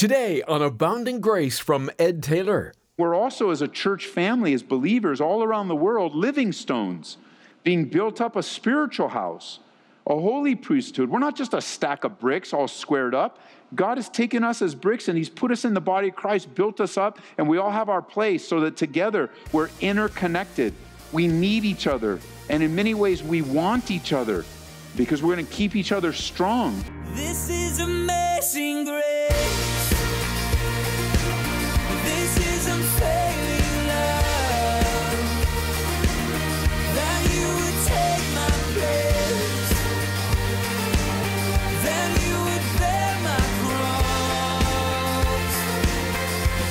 Today on Abounding Grace from Ed Taylor. We're also, as a church family, as believers all around the world, living stones, being built up a spiritual house, a holy priesthood. We're not just a stack of bricks all squared up. God has taken us as bricks, and he's put us in the body of Christ, built us up, and we all have our place so that together we're interconnected. We need each other, and in many ways we want each other because we're going to keep each other strong. This is amazing grace. This is unfailing love, that you would take my place, that you would bear my cross,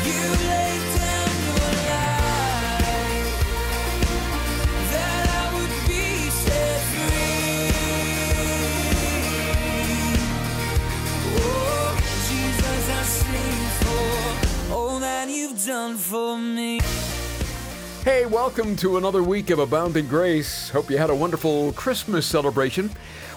you laid down your life, that I would be set free. Oh, Jesus, I sing for all that you've done for me. Hey, welcome to another week of Abounding Grace. Hope you had a wonderful Christmas celebration.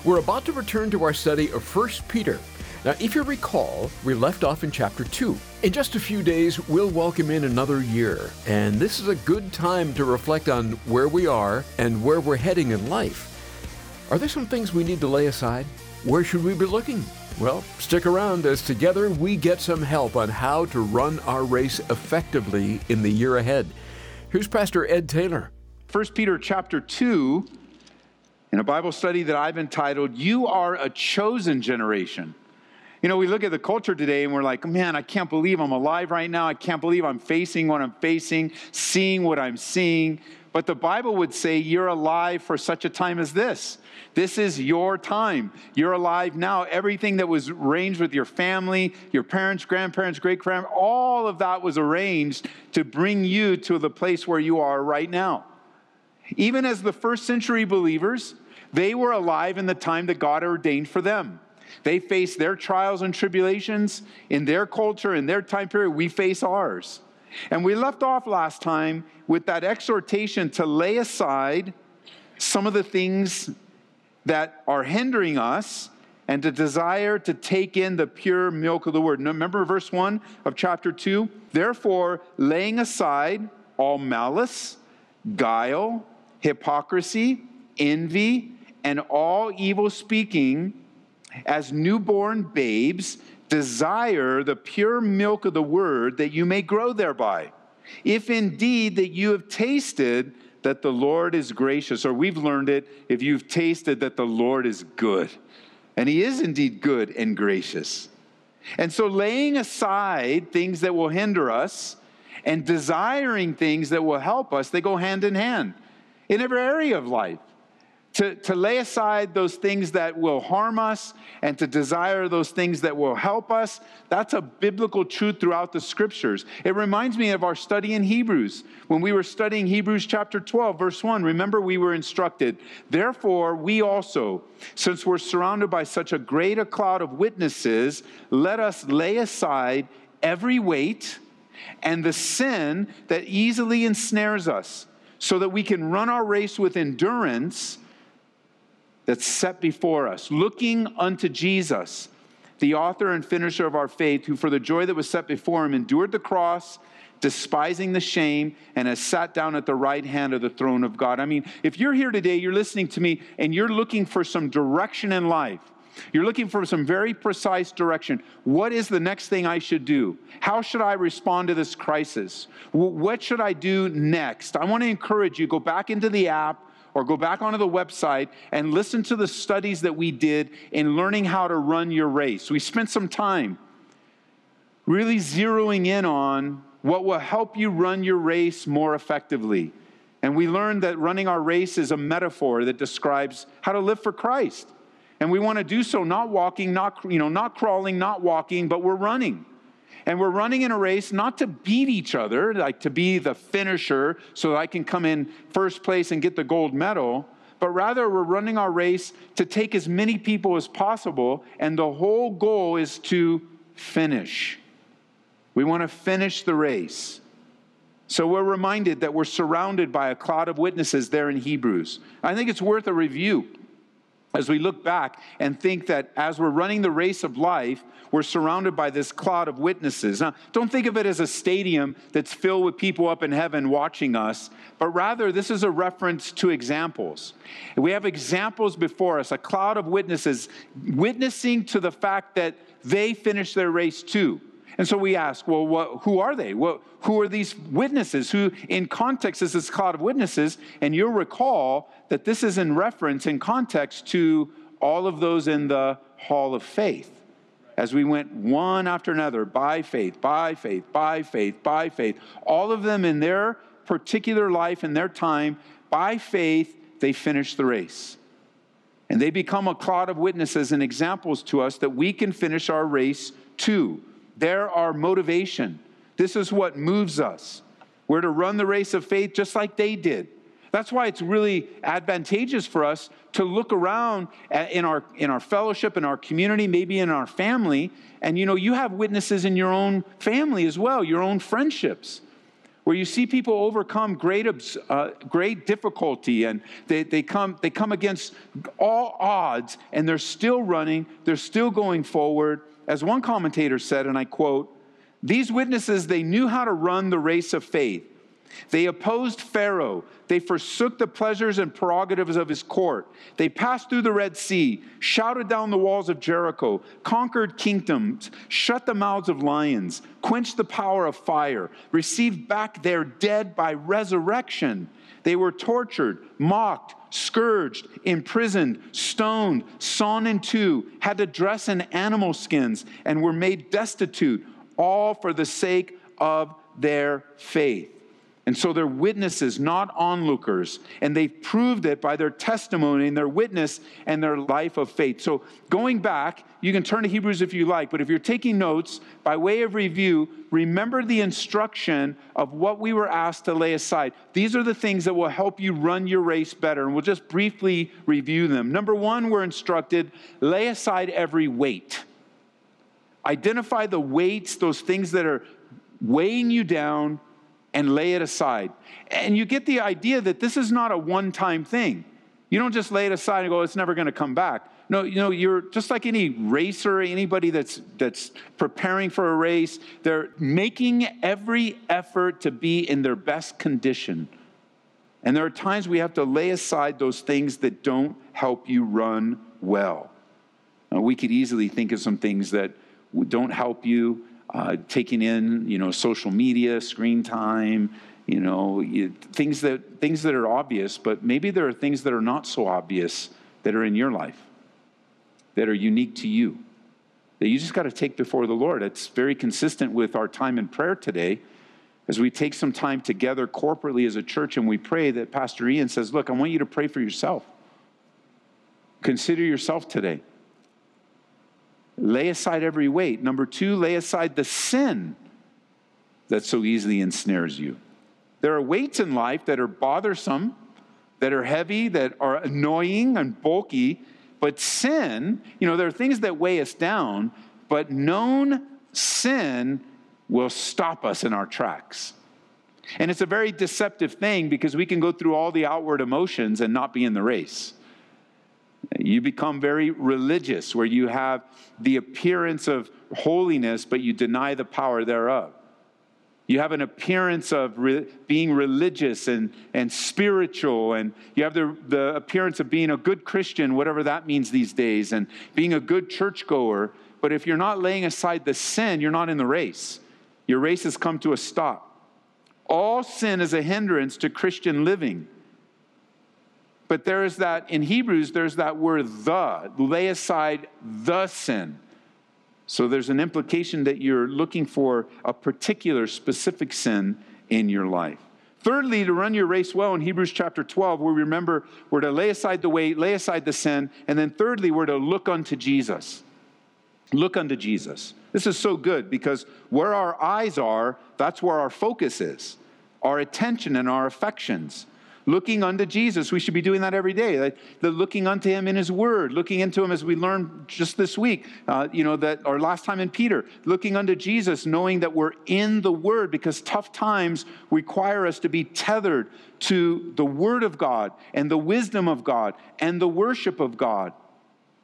We're about to return to our study of 1 Peter. Now, if you recall, we left off in chapter 2. In just a few days, we'll welcome in another year. And this is a good time to reflect on where we are and where we're heading in life. Are there some things we need to lay aside? Where should we be looking? Well, stick around as together we get some help on how to run our race effectively in the year ahead. Here's Pastor Ed Taylor. 1 Peter chapter 2, in a Bible study that I've entitled, You Are a Chosen Generation. You know, we look at the culture today and we're like, man, I can't believe I'm alive right now. I can't believe I'm facing what I'm facing, seeing what I'm seeing. But the Bible would say you're alive for such a time as this. This is your time. You're alive now. Everything that was arranged with your family, your parents, grandparents, great-grandparents, all of that was arranged to bring you to the place where you are right now. Even as the first century believers, they were alive in the time that God ordained for them. They faced their trials and tribulations in their culture, in their time period. We face ours. And we left off last time with that exhortation to lay aside some of the things that are hindering us and to desire to take in the pure milk of the word. Remember verse 1 of chapter 2? Therefore, laying aside all malice, guile, hypocrisy, envy, and all evil speaking, as newborn babes, desire the pure milk of the word that you may grow thereby. If indeed that you have tasted that the Lord is gracious, or we've learned it, if you've tasted that the Lord is good. And he is indeed good and gracious. And so laying aside things that will hinder us and desiring things that will help us, they go hand in hand in every area of life. To lay aside those things that will harm us and to desire those things that will help us, that's a biblical truth throughout the scriptures. It reminds me of our study in Hebrews. When we were studying Hebrews chapter 12, verse 1, remember we were instructed, therefore we also, since we're surrounded by such a great a cloud of witnesses, let us lay aside every weight and the sin that easily ensnares us, so that we can run our race with endurance that's set before us, looking unto Jesus, the author and finisher of our faith, who for the joy that was set before him endured the cross, despising the shame, and has sat down at the right hand of the throne of God. I mean, if you're here today, you're listening to me, and you're looking for some direction in life. You're looking for some very precise direction. What is the next thing I should do? How should I respond to this crisis? What should I do next? I want to encourage you, go back into the app, or go back onto the website and listen to the studies that we did in learning how to run your race. We spent some time really zeroing in on what will help you run your race more effectively. And we learned that running our race is a metaphor that describes how to live for Christ. And we want to do so not walking, not crawling, not walking, but we're running. And we're running in a race not to beat each other, like to be the finisher so that I can come in first place and get the gold medal, but rather we're running our race to take as many people as possible, and the whole goal is to finish. We want to finish the race. So we're reminded that we're surrounded by a cloud of witnesses there in Hebrews. I think it's worth a review. as we look back and think that as we're running the race of life, we're surrounded by this cloud of witnesses. Now, don't think of it as a stadium that's filled with people up in heaven watching us, but rather this is a reference to examples. We have examples before us, a cloud of witnesses witnessing to the fact that they finished their race too. And so we ask, well, who are they? Who are these witnesses? Who, in context, is this cloud of witnesses? And you'll recall that this is in reference, in context, to all of those in the hall of faith. As we went one after another, by faith, by faith, by faith, by faith. All of them in their particular life, in their time, by faith, they finished the race. And they become a cloud of witnesses and examples to us that we can finish our race too. They're our motivation. This is what moves us. We're to run the race of faith just like they did. That's why it's really advantageous for us to look around in our fellowship, in our community, maybe in our family. And, you know, you have witnesses in your own family as well, your own friendships, where you see people overcome great difficulty, and they come against all odds, and they're still running, they're still going forward. As one commentator said, and I quote, "These witnesses, they knew how to run the race of faith. They opposed Pharaoh. They forsook the pleasures and prerogatives of his court. They passed through the Red Sea, shouted down the walls of Jericho, conquered kingdoms, shut the mouths of lions, quenched the power of fire, received back their dead by resurrection. They were tortured, mocked, scourged, imprisoned, stoned, sawn in two, had to dress in animal skins, and were made destitute, all for the sake of their faith." And so they're witnesses, not onlookers, and they've proved it by their testimony and their witness and their life of faith. So going back, you can turn to Hebrews if you like, but if you're taking notes, by way of review, remember the instruction of what we were asked to lay aside. These are the things that will help you run your race better, and we'll just briefly review them. Number one, we're instructed, lay aside every weight. Identify the weights, those things that are weighing you down, and lay it aside. And you get the idea that this is not a one-time thing. You don't just lay it aside and go, it's never going to come back. No, you know, you're just like any racer, anybody that's preparing for a race. They're making every effort to be in their best condition. And there are times we have to lay aside those things that don't help you run well. Now, we could easily think of some things that don't help you. Taking in, you know, social media, screen time, you know, things that are obvious, but maybe there are things that are not so obvious that are in your life, that are unique to you, that you just got to take before the Lord. It's very consistent with our time in prayer today, as we take some time together corporately as a church and we pray that Pastor Ian says, look, I want you to pray for yourself. Consider yourself today. Lay aside every weight. Number two, lay aside the sin that so easily ensnares you. There are weights in life that are bothersome, that are heavy, that are annoying and bulky, but sin, you know, there are things that weigh us down, but known sin will stop us in our tracks. And it's a very deceptive thing because we can go through all the outward emotions and not be in the race. You become very religious, where you have the appearance of holiness, but you deny the power thereof. You have an appearance of being religious and spiritual, and you have the appearance of being a good Christian, whatever that means these days, and being a good churchgoer. But if you're not laying aside the sin, you're not in the race. Your race has come to a stop. All sin is a hindrance to Christian living. But there is that, in Hebrews, there's that word the, lay aside the sin. So there's an implication that you're looking for a particular specific sin in your life. Thirdly, to run your race well, in Hebrews chapter 12, we remember we're to lay aside the weight, lay aside the sin, and then thirdly, we're to look unto Jesus. Look unto Jesus. This is so good because where our eyes are, that's where our focus is, our attention and our affections. Looking unto Jesus. We should be doing that every day. Like the looking unto him in his word, looking into him as we learned just this week, that our last time in Peter, looking unto Jesus, knowing that we're in the word because tough times require us to be tethered to the word of God and the wisdom of God and the worship of God.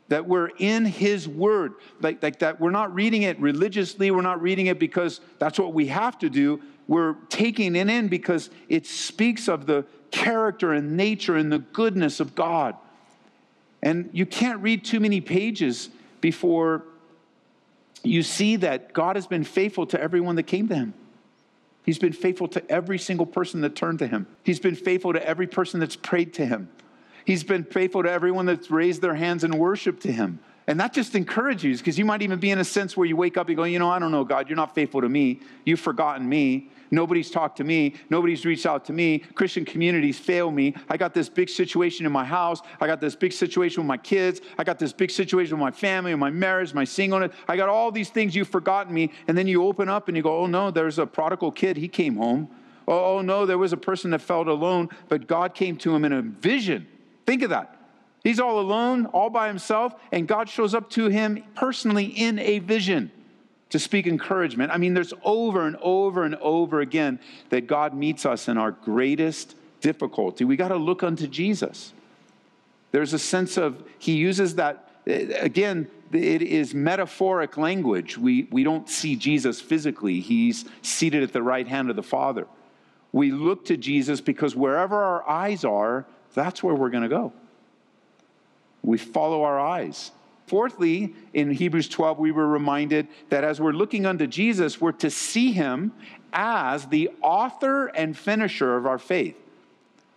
that we're in his word, like that we're not reading it religiously, we're not reading it because that's what we have to do. We're taking it in because it speaks of the character and nature and the goodness of God. And you can't read too many pages before you see that God has been faithful to everyone that came to him. He's been faithful to every single person that turned to him. He's been faithful to every person that's prayed to him. He's been faithful to everyone that's raised their hands in worship to him. And that just encourages you, because you might even be in a sense where you wake up and go, you know, I don't know, God, you're not faithful to me. You've forgotten me. Nobody's talked to me. Nobody's reached out to me. Christian communities fail me. I got this big situation in my house. I got this big situation with my kids. I got this big situation with my family, my marriage, my singleness. I got all these things. You've forgotten me. And then you open up and you go, oh no, there's a prodigal kid. He came home. Oh no, there was a person that felt alone, but God came to him in a vision. Think of that. He's all alone, all by himself, and God shows up to him personally in a vision to speak encouragement. I mean, there's over and over and over again that God meets us in our greatest difficulty. We got to look unto Jesus. There's a sense of, he uses that, again, it is metaphoric language. We don't see Jesus physically. He's seated at the right hand of the Father. We look to Jesus because wherever our eyes are, that's where we're going to go. We follow our eyes. Fourthly, in Hebrews 12, we were reminded that as we're looking unto Jesus, we're to see him as the author and finisher of our faith.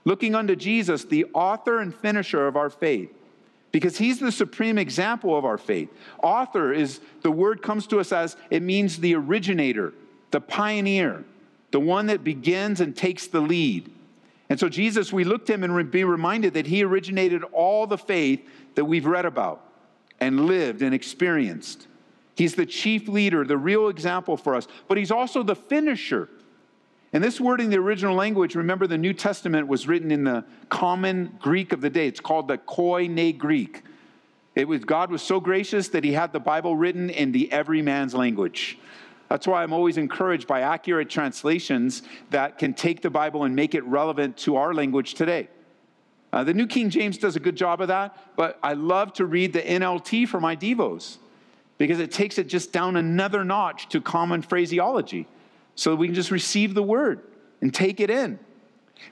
Looking unto Jesus, the author and finisher of our faith, because he's the supreme example of our faith. Author is, the word comes to us as, it means the originator, the pioneer, the one that begins and takes the lead. And so Jesus, we look to him and be reminded that he originated all the faith that we've read about and lived and experienced. He's the chief leader, the real example for us, but he's also the finisher. And this word in the original language, remember the New Testament was written in the common Greek of the day. It's called the Koine Greek. It was, God was so gracious that he had the Bible written in the everyman's language. That's why I'm always encouraged by accurate translations that can take the Bible and make it relevant to our language today. The New King James does a good job of that, but I love to read the NLT for my devos because it takes it just down another notch to common phraseology so we can just receive the word and take it in.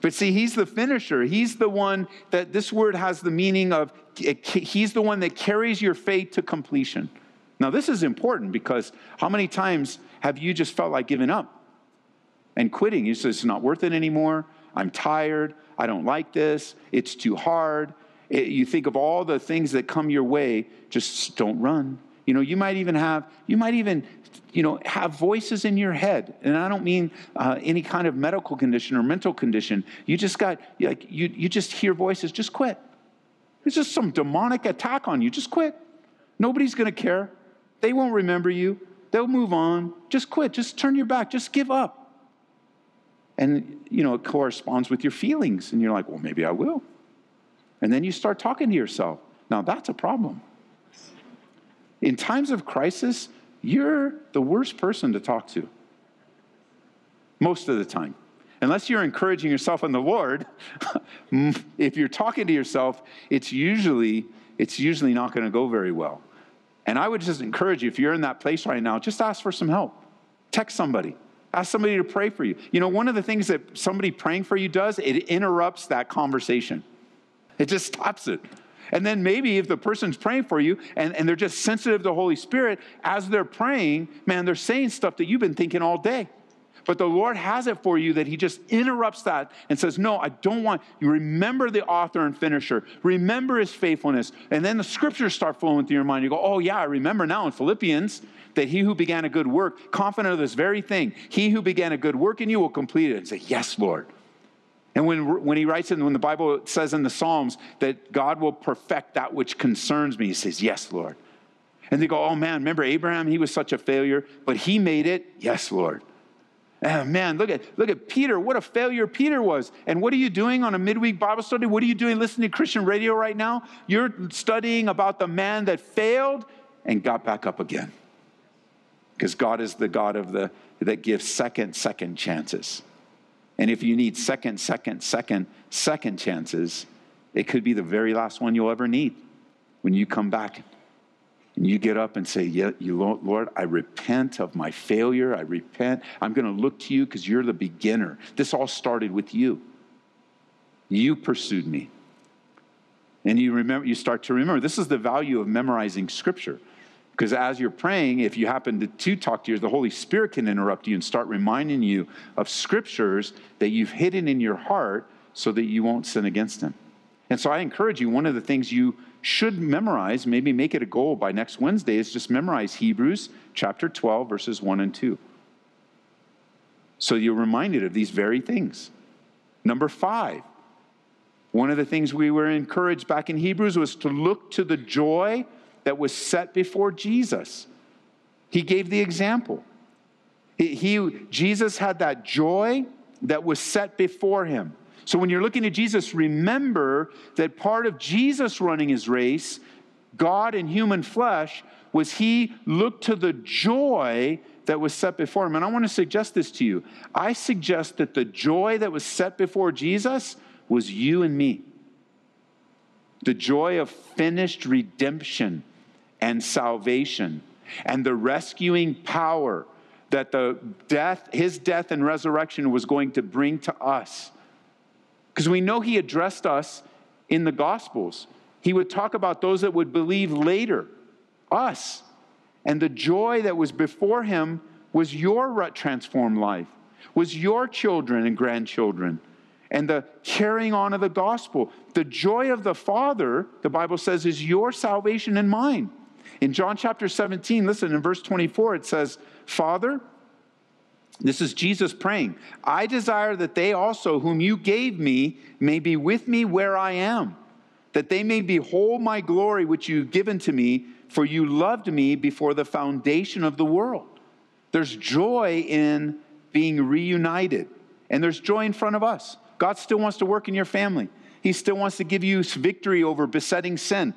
But see, he's the finisher. He's the one that this word has the meaning of, he's the one that carries your faith to completion. Now, this is important because how many times have you just felt like giving up and quitting? You say, it's not worth it anymore. I'm tired. I don't like this. It's too hard. You think of all the things that come your way. Just don't run. You know, you might even have voices in your head. And I don't mean any kind of medical condition or mental condition. You just got, like, you just hear voices, just quit. It's just some demonic attack on you. Just quit. Nobody's going to care. They won't remember you. They'll move on. Just quit. Just turn your back. Just give up. And, you know, it corresponds with your feelings. And you're like, well, maybe I will. And then you start talking to yourself. Now, that's a problem. In times of crisis, you're the worst person to talk to. Most of the time. Unless you're encouraging yourself in the Lord, if you're talking to yourself, it's usually not going to go very well. And I would just encourage you, if you're in that place right now, just ask for some help. Text somebody. Ask somebody to pray for you. You know, one of the things that somebody praying for you does, it interrupts that conversation. It just stops it. And then maybe if the person's praying for you and they're just sensitive to the Holy Spirit, as they're praying, man, they're saying stuff that you've been thinking all day. But the Lord has it for you that he just interrupts that and says, no, I don't want you. Remember the author and finisher. Remember his faithfulness. And then the scriptures start flowing through your mind. You go, oh yeah, I remember now in Philippians that he who began a good work, confident of this very thing, he who began a good work in you will complete it. And say, yes, Lord. And when he writes it, when the Bible says in the Psalms that God will perfect that which concerns me, he says, yes, Lord. And they go, oh man, remember Abraham? He was such a failure, but he made it. Yes, Lord. Oh, man, look at Peter. What a failure Peter was. And what are you doing on a midweek Bible study? What are you doing listening to Christian radio right now? You're studying about the man that failed and got back up again. Because God is the God of that gives second chances. And if you need second chances, it could be the very last one you'll ever need when you come back and you get up and say, yeah, Lord, I repent of my failure. I repent. I'm going to look to you because you're the beginner. This all started with you. You pursued me. And you remember, you start to remember. This is the value of memorizing Scripture. Because as you're praying, if you happen to talk to yours, the Holy Spirit can interrupt you and start reminding you of scriptures that you've hidden in your heart so that you won't sin against him. And so I encourage you, one of the things you should memorize, maybe make it a goal by next Wednesday, is just memorize Hebrews chapter 12, verses 1 and 2. So you're reminded of these very things. Number 5, one of the things we were encouraged back in Hebrews was to look to the joy that was set before Jesus. He gave the example. Jesus had that joy that was set before him. So when you're looking at Jesus, remember that part of Jesus running his race, God in human flesh, was he looked to the joy that was set before him. And I want to suggest this to you. I suggest that the joy that was set before Jesus was you and me. The joy of finished redemption and salvation, and the rescuing power that his death and resurrection was going to bring to us. Because we know he addressed us in the Gospels. He would talk about those that would believe later, us. And the joy that was before him was your transformed life, was your children and grandchildren, and the carrying on of the gospel. The joy of the Father, the Bible says, is your salvation and mine. In John chapter 17, listen, in verse 24, it says, Father, this is Jesus praying, I desire that they also whom you gave me may be with me where I am, that they may behold my glory which you've given to me, for you loved me before the foundation of the world. There's joy in being reunited, and there's joy in front of us. God still wants to work in your family. He still wants to give you victory over besetting sin.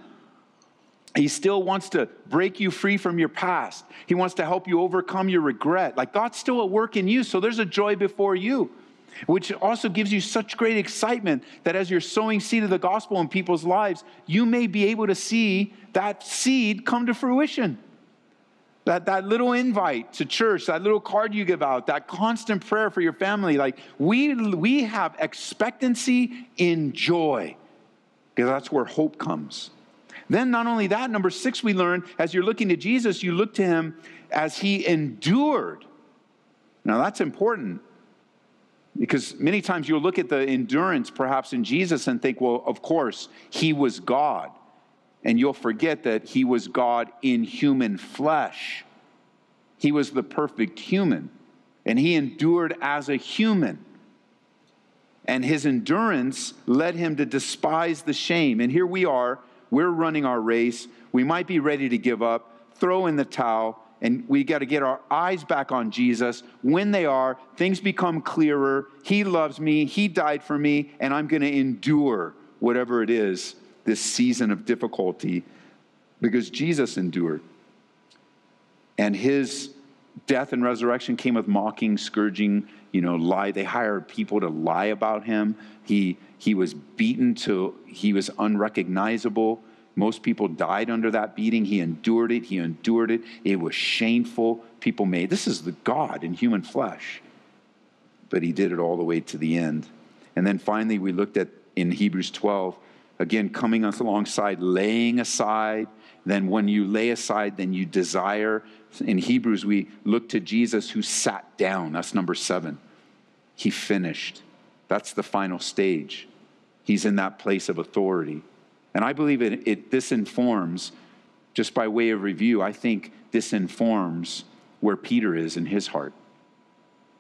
He still wants to break you free from your past. He wants to help you overcome your regret. Like, God's still at work in you, so there's a joy before you, which also gives you such great excitement that as you're sowing seed of the gospel in people's lives, you may be able to see that seed come to fruition. That little invite to church, that little card you give out, that constant prayer for your family, like we have expectancy in joy, because that's where hope comes. Then not only that, number 6, we learn, as you're looking to Jesus, you look to him as he endured. Now that's important, because many times you'll look at the endurance perhaps in Jesus and think, well, of course, he was God. And you'll forget that he was God in human flesh. He was the perfect human. And he endured as a human. And his endurance led him to despise the shame. And here we are. We're running our race. We might be ready to give up, throw in the towel. And we got to get our eyes back on Jesus. When they are, things become clearer. He loves me. He died for me. And I'm going to endure whatever it is, this season of difficulty, because Jesus endured. And his death and resurrection came with mocking, scourging, lie. They hired people to lie about him. He was beaten till he was unrecognizable. Most people died under that beating. He endured it. It was shameful. People made, this is the God in human flesh. But he did it all the way to the end. And then finally, we looked at in Hebrews 12, again, coming alongside, laying aside. Then when you lay aside, then you desire. In Hebrews, we look to Jesus who sat down. That's number 7. He finished. That's the final stage. He's in that place of authority. And I believe this informs, just by way of review, I think this informs where Peter is in his heart.